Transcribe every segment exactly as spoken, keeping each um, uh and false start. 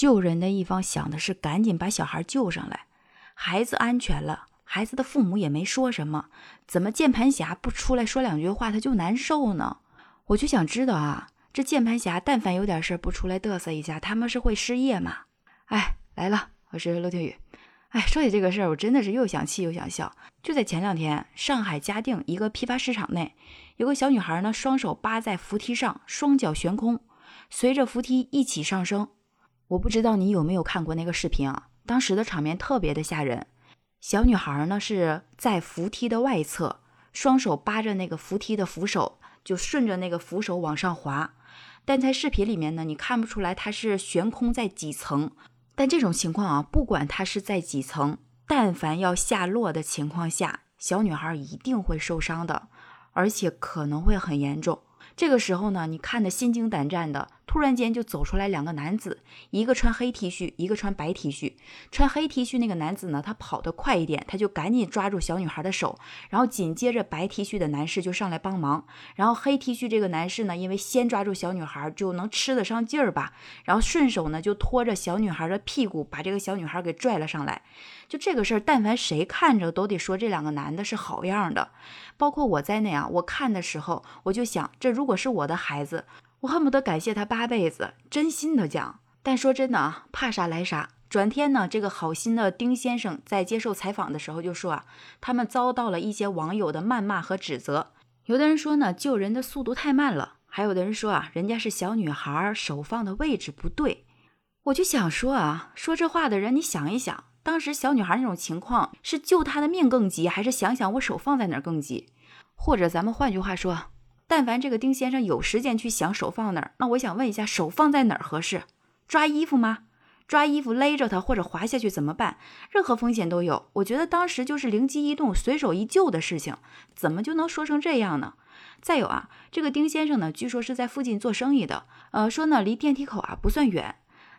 救人的一方想的是赶紧把小孩救上来，孩子安全了，孩子的父母也没说什么，怎么键盘侠不出来说两句话他就难受呢？我就想知道啊，这键盘侠但凡有点事不出来嘚瑟一下，他们是会失业吗？哎，来了，我是陆天宇。哎，说起这个事儿，我真的是又想气又想笑。就在前两天，上海嘉定一个批发市场内，有个小女孩呢，双手扒在扶梯上，双脚悬空，随着扶梯一起上升。我不知道你有没有看过那个视频啊？当时的场面特别的吓人。小女孩呢是在扶梯的外侧，双手扒着那个扶梯的扶手，就顺着那个扶手往上滑。但在视频里面呢，你看不出来她是悬空在几层。但这种情况啊，不管她是在几层，但凡要下落的情况下，小女孩一定会受伤的，而且可能会很严重。这个时候呢，你看得心惊胆战的，突然间就走出来两个男子，一个穿黑 T 恤，一个穿白 T 恤。穿黑 T 恤那个男子呢，他跑得快一点，他就赶紧抓住小女孩的手，然后紧接着白 T 恤的男士就上来帮忙，然后黑 T 恤这个男士呢，因为先抓住小女孩，就能吃得上劲儿吧，然后顺手呢就拖着小女孩的屁股，把这个小女孩给拽了上来。就这个事儿，但凡谁看着都得说这两个男的是好样的，包括我在内啊。我看的时候我就想，这如果是我的孩子，我恨不得感谢他八辈子，真心的讲。但说真的啊，怕啥来啥。转天呢，这个好心的丁先生在接受采访的时候就说啊，他们遭到了一些网友的谩骂和指责。有的人说呢，救人的速度太慢了，还有的人说啊，人家是小女孩，手放的位置不对。我就想说啊，说这话的人你想一想，当时小女孩那种情况是救她的命更急，还是想想我手放在哪儿更急？或者咱们换句话说，但凡这个丁先生有时间去想手放哪儿，那我想问一下，手放在哪儿合适？抓衣服吗？抓衣服勒着他或者滑下去怎么办？任何风险都有。我觉得当时就是灵机一动，随手一救的事情，怎么就能说成这样呢？再有啊，这个丁先生呢，据说是在附近做生意的，呃，说呢离电梯口啊不算远。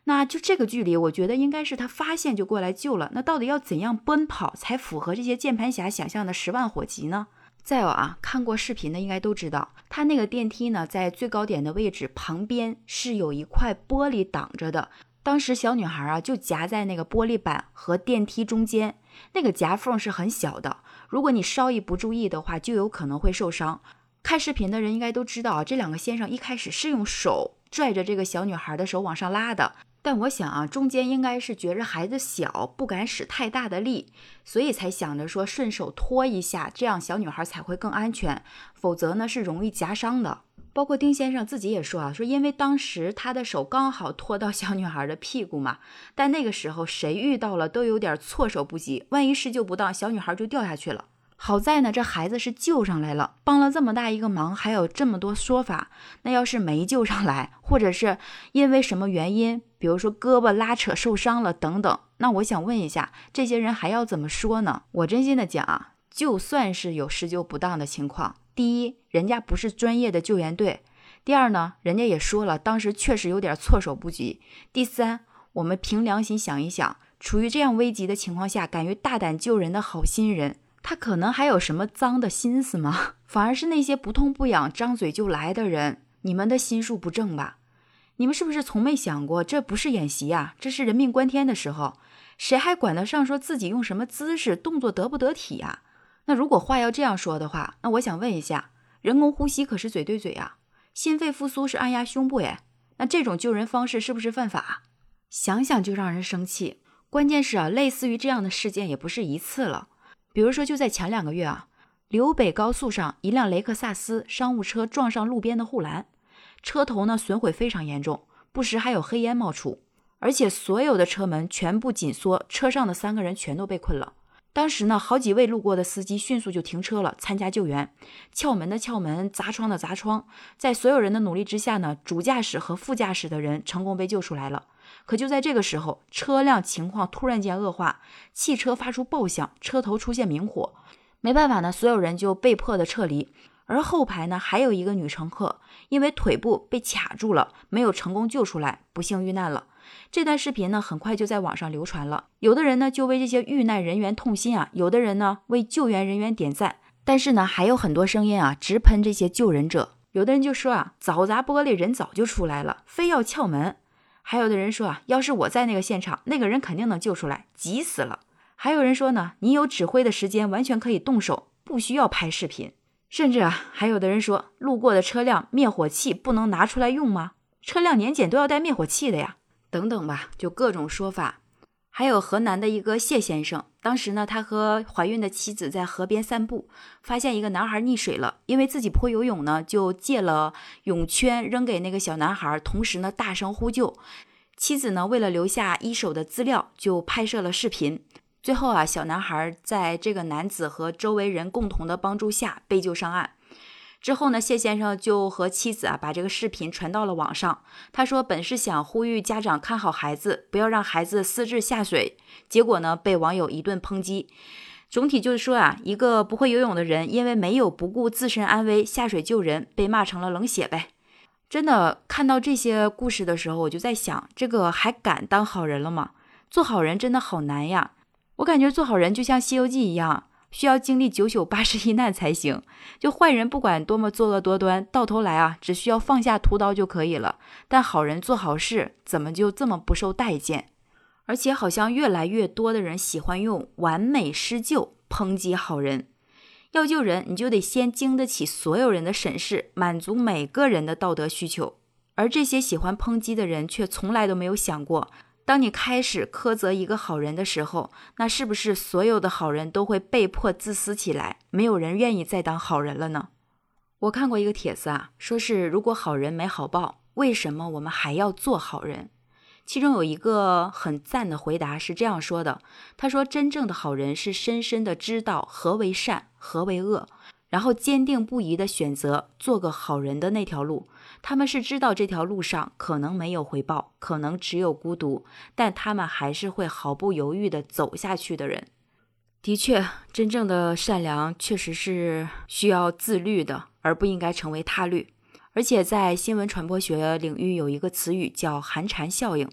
那就这个距离，我觉得应该是他发现就过来救了。那到底要怎样奔跑才符合这些键盘侠想象的十万火急呢？再有啊，看过视频的应该都知道，他那个电梯呢，在最高点的位置旁边是有一块玻璃挡着的。当时小女孩啊，就夹在那个玻璃板和电梯中间，那个夹缝是很小的，如果你稍一不注意的话，就有可能会受伤。看视频的人应该都知道，这两个先生一开始是用手拽着这个小女孩的手往上拉的。但我想啊，中间应该是觉着孩子小，不敢使太大的力，所以才想着说顺手拖一下，这样小女孩才会更安全，否则呢是容易夹伤的。包括丁先生自己也说啊，说因为当时他的手刚好拖到小女孩的屁股嘛，但那个时候谁遇到了都有点措手不及，万一施救不当，小女孩就掉下去了。好在呢，这孩子是救上来了，帮了这么大一个忙，还有这么多说法。那要是没救上来，或者是因为什么原因，比如说胳膊拉扯受伤了等等，那我想问一下，这些人还要怎么说呢？我真心的讲啊，就算是有施救不当的情况，第一，人家不是专业的救援队；第二呢，人家也说了，当时确实有点措手不及；第三，我们凭良心想一想，处于这样危急的情况下，敢于大胆救人的好心人，他可能还有什么脏的心思吗？反而是那些不痛不痒张嘴就来的人，你们的心术不正吧？你们是不是从没想过，这不是演习啊，这是人命关天的时候，谁还管得上说自己用什么姿势动作得不得体啊？那如果话要这样说的话，那我想问一下，人工呼吸可是嘴对嘴啊，心肺复苏是按压胸部耶，那这种救人方式是不是犯法？想想就让人生气。关键是啊，类似于这样的事件也不是一次了。比如说就在前两个月啊，柳北高速上一辆雷克萨斯商务车撞上路边的护栏，车头呢损毁非常严重，不时还有黑烟冒出，而且所有的车门全部紧缩，车上的三个人全都被困了。当时呢，好几位路过的司机迅速就停车了，参加救援，撬门的撬门，砸窗的砸窗。在所有人的努力之下呢，主驾驶和副驾驶的人成功被救出来了。可就在这个时候，车辆情况突然间恶化，汽车发出爆响，车头出现明火。没办法呢，所有人就被迫的撤离。而后排呢，还有一个女乘客，因为腿部被卡住了，没有成功救出来，不幸遇难了。这段视频呢，很快就在网上流传了。有的人呢，就为这些遇难人员痛心啊；有的人呢，为救援人员点赞。但是呢，还有很多声音啊，直喷这些救人者。有的人就说啊，早砸玻璃人早就出来了，非要撬门。还有的人说啊，要是我在那个现场，那个人肯定能救出来，急死了。还有人说呢，你有指挥的时间，完全可以动手，不需要拍视频。甚至啊，还有的人说，路过的车辆灭火器不能拿出来用吗？车辆年检都要带灭火器的呀。等等吧，就各种说法。还有河南的一个谢先生，当时呢，他和怀孕的妻子在河边散步，发现一个男孩溺水了，因为自己不会游泳呢，就借了泳圈扔给那个小男孩，同时呢，大声呼救。妻子呢，为了留下一手的资料，就拍摄了视频。最后啊，小男孩在这个男子和周围人共同的帮助下被救上岸。之后呢，谢先生就和妻子啊把这个视频传到了网上。他说，本是想呼吁家长看好孩子，不要让孩子私自下水。结果呢，被网友一顿抨击。总体就是说啊，一个不会游泳的人，因为没有不顾自身安危下水救人，被骂成了冷血呗。真的看到这些故事的时候，我就在想，这个还敢当好人了吗？做好人真的好难呀。我感觉做好人就像《西游记》一样，需要经历九九八十一难才行。就坏人不管多么作恶多端，到头来啊，只需要放下屠刀就可以了。但好人做好事，怎么就这么不受待见？而且好像越来越多的人喜欢用完美施救抨击好人。要救人，你就得先经得起所有人的审视，满足每个人的道德需求。而这些喜欢抨击的人，却从来都没有想过，当你开始苛责一个好人的时候，那是不是所有的好人都会被迫自私起来，没有人愿意再当好人了呢？我看过一个帖子啊，说是如果好人没好报，为什么我们还要做好人？其中有一个很赞的回答是这样说的，他说，真正的好人是深深的知道何为善，何为恶，然后坚定不移的选择做个好人的那条路。他们是知道这条路上可能没有回报，可能只有孤独，但他们还是会毫不犹豫地走下去的人。的确，真正的善良确实是需要自律的，而不应该成为他律。而且在新闻传播学领域有一个词语叫寒蝉效应，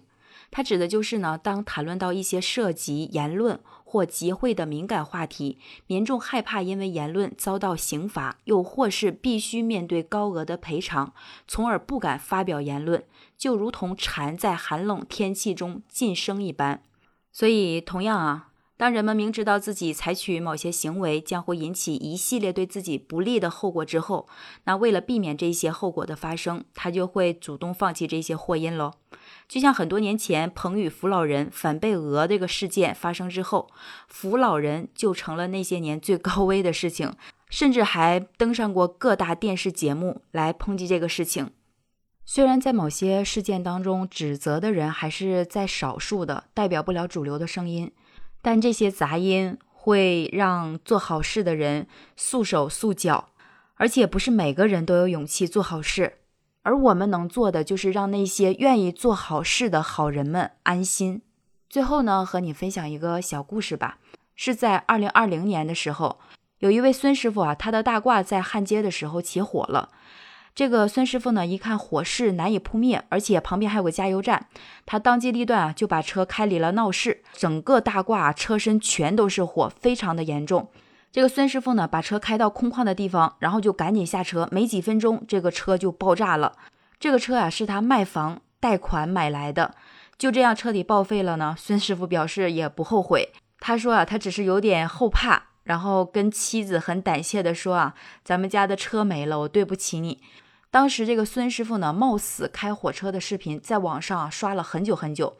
它指的就是呢，当谈论到一些涉及言论或集会的敏感话题，民众害怕因为言论遭到刑罚，又或是必须面对高额的赔偿，从而不敢发表言论，就如同蝉在寒冷天气中噤声一般。所以同样啊，当人们明知道自己采取某些行为将会引起一系列对自己不利的后果之后，那为了避免这些后果的发生，他就会主动放弃这些祸因咯。就像很多年前彭宇扶老人反被讹这个事件发生之后，扶老人就成了那些年最高危的事情，甚至还登上过各大电视节目来抨击这个事情。虽然在某些事件当中，指责的人还是在少数的，代表不了主流的声音，但这些杂音会让做好事的人束手束脚，而且不是每个人都有勇气做好事。而我们能做的就是让那些愿意做好事的好人们安心。最后呢，和你分享一个小故事吧。是在二零二零年的时候，有一位孙师傅啊，他的大褂在汉街的时候起火了。这个孙师傅呢，一看火势难以扑灭，而且旁边还有个加油站，他当机立断啊，就把车开离了闹市，整个大褂、啊、车身全都是火，非常的严重。这个孙师傅呢，把车开到空旷的地方，然后就赶紧下车，没几分钟这个车就爆炸了。这个车啊，是他卖房贷款买来的，就这样彻底报废了呢。孙师傅表示也不后悔，他说啊，他只是有点后怕，然后跟妻子很胆怯的说啊，咱们家的车没了，我对不起你。当时这个孙师傅呢，冒死开火车的视频在网上、啊、刷了很久很久，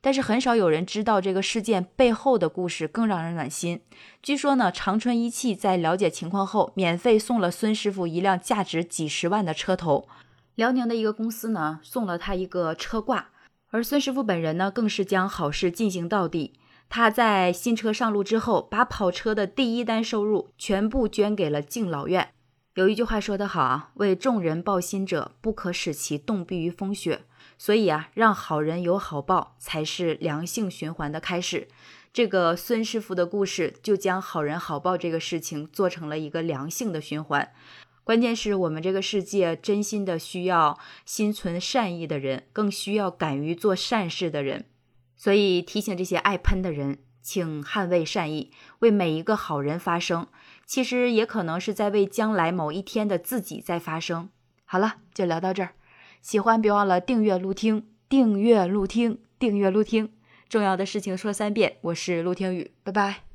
但是很少有人知道这个事件背后的故事，更让人暖心。据说呢，长春一汽在了解情况后，免费送了孙师傅一辆价值几十万的车头，辽宁的一个公司呢，送了他一个车挂，而孙师傅本人呢，更是将好事进行到底。他在新车上路之后，把跑车的第一单收入全部捐给了敬老院。有一句话说得好啊，为众人抱薪者，不可使其冻毙于风雪。所以啊，让好人有好报，才是良性循环的开始。这个孙师傅的故事，就将好人好报这个事情做成了一个良性的循环。关键是我们这个世界真心的需要心存善意的人，更需要敢于做善事的人。所以提醒这些爱喷的人，请捍卫善意，为每一个好人发声。其实也可能是在为将来某一天的自己在发声。好了，就聊到这儿。喜欢别忘了订阅、录听。订阅陆听，订阅陆听。重要的事情说三遍，我是陆听雨，拜拜。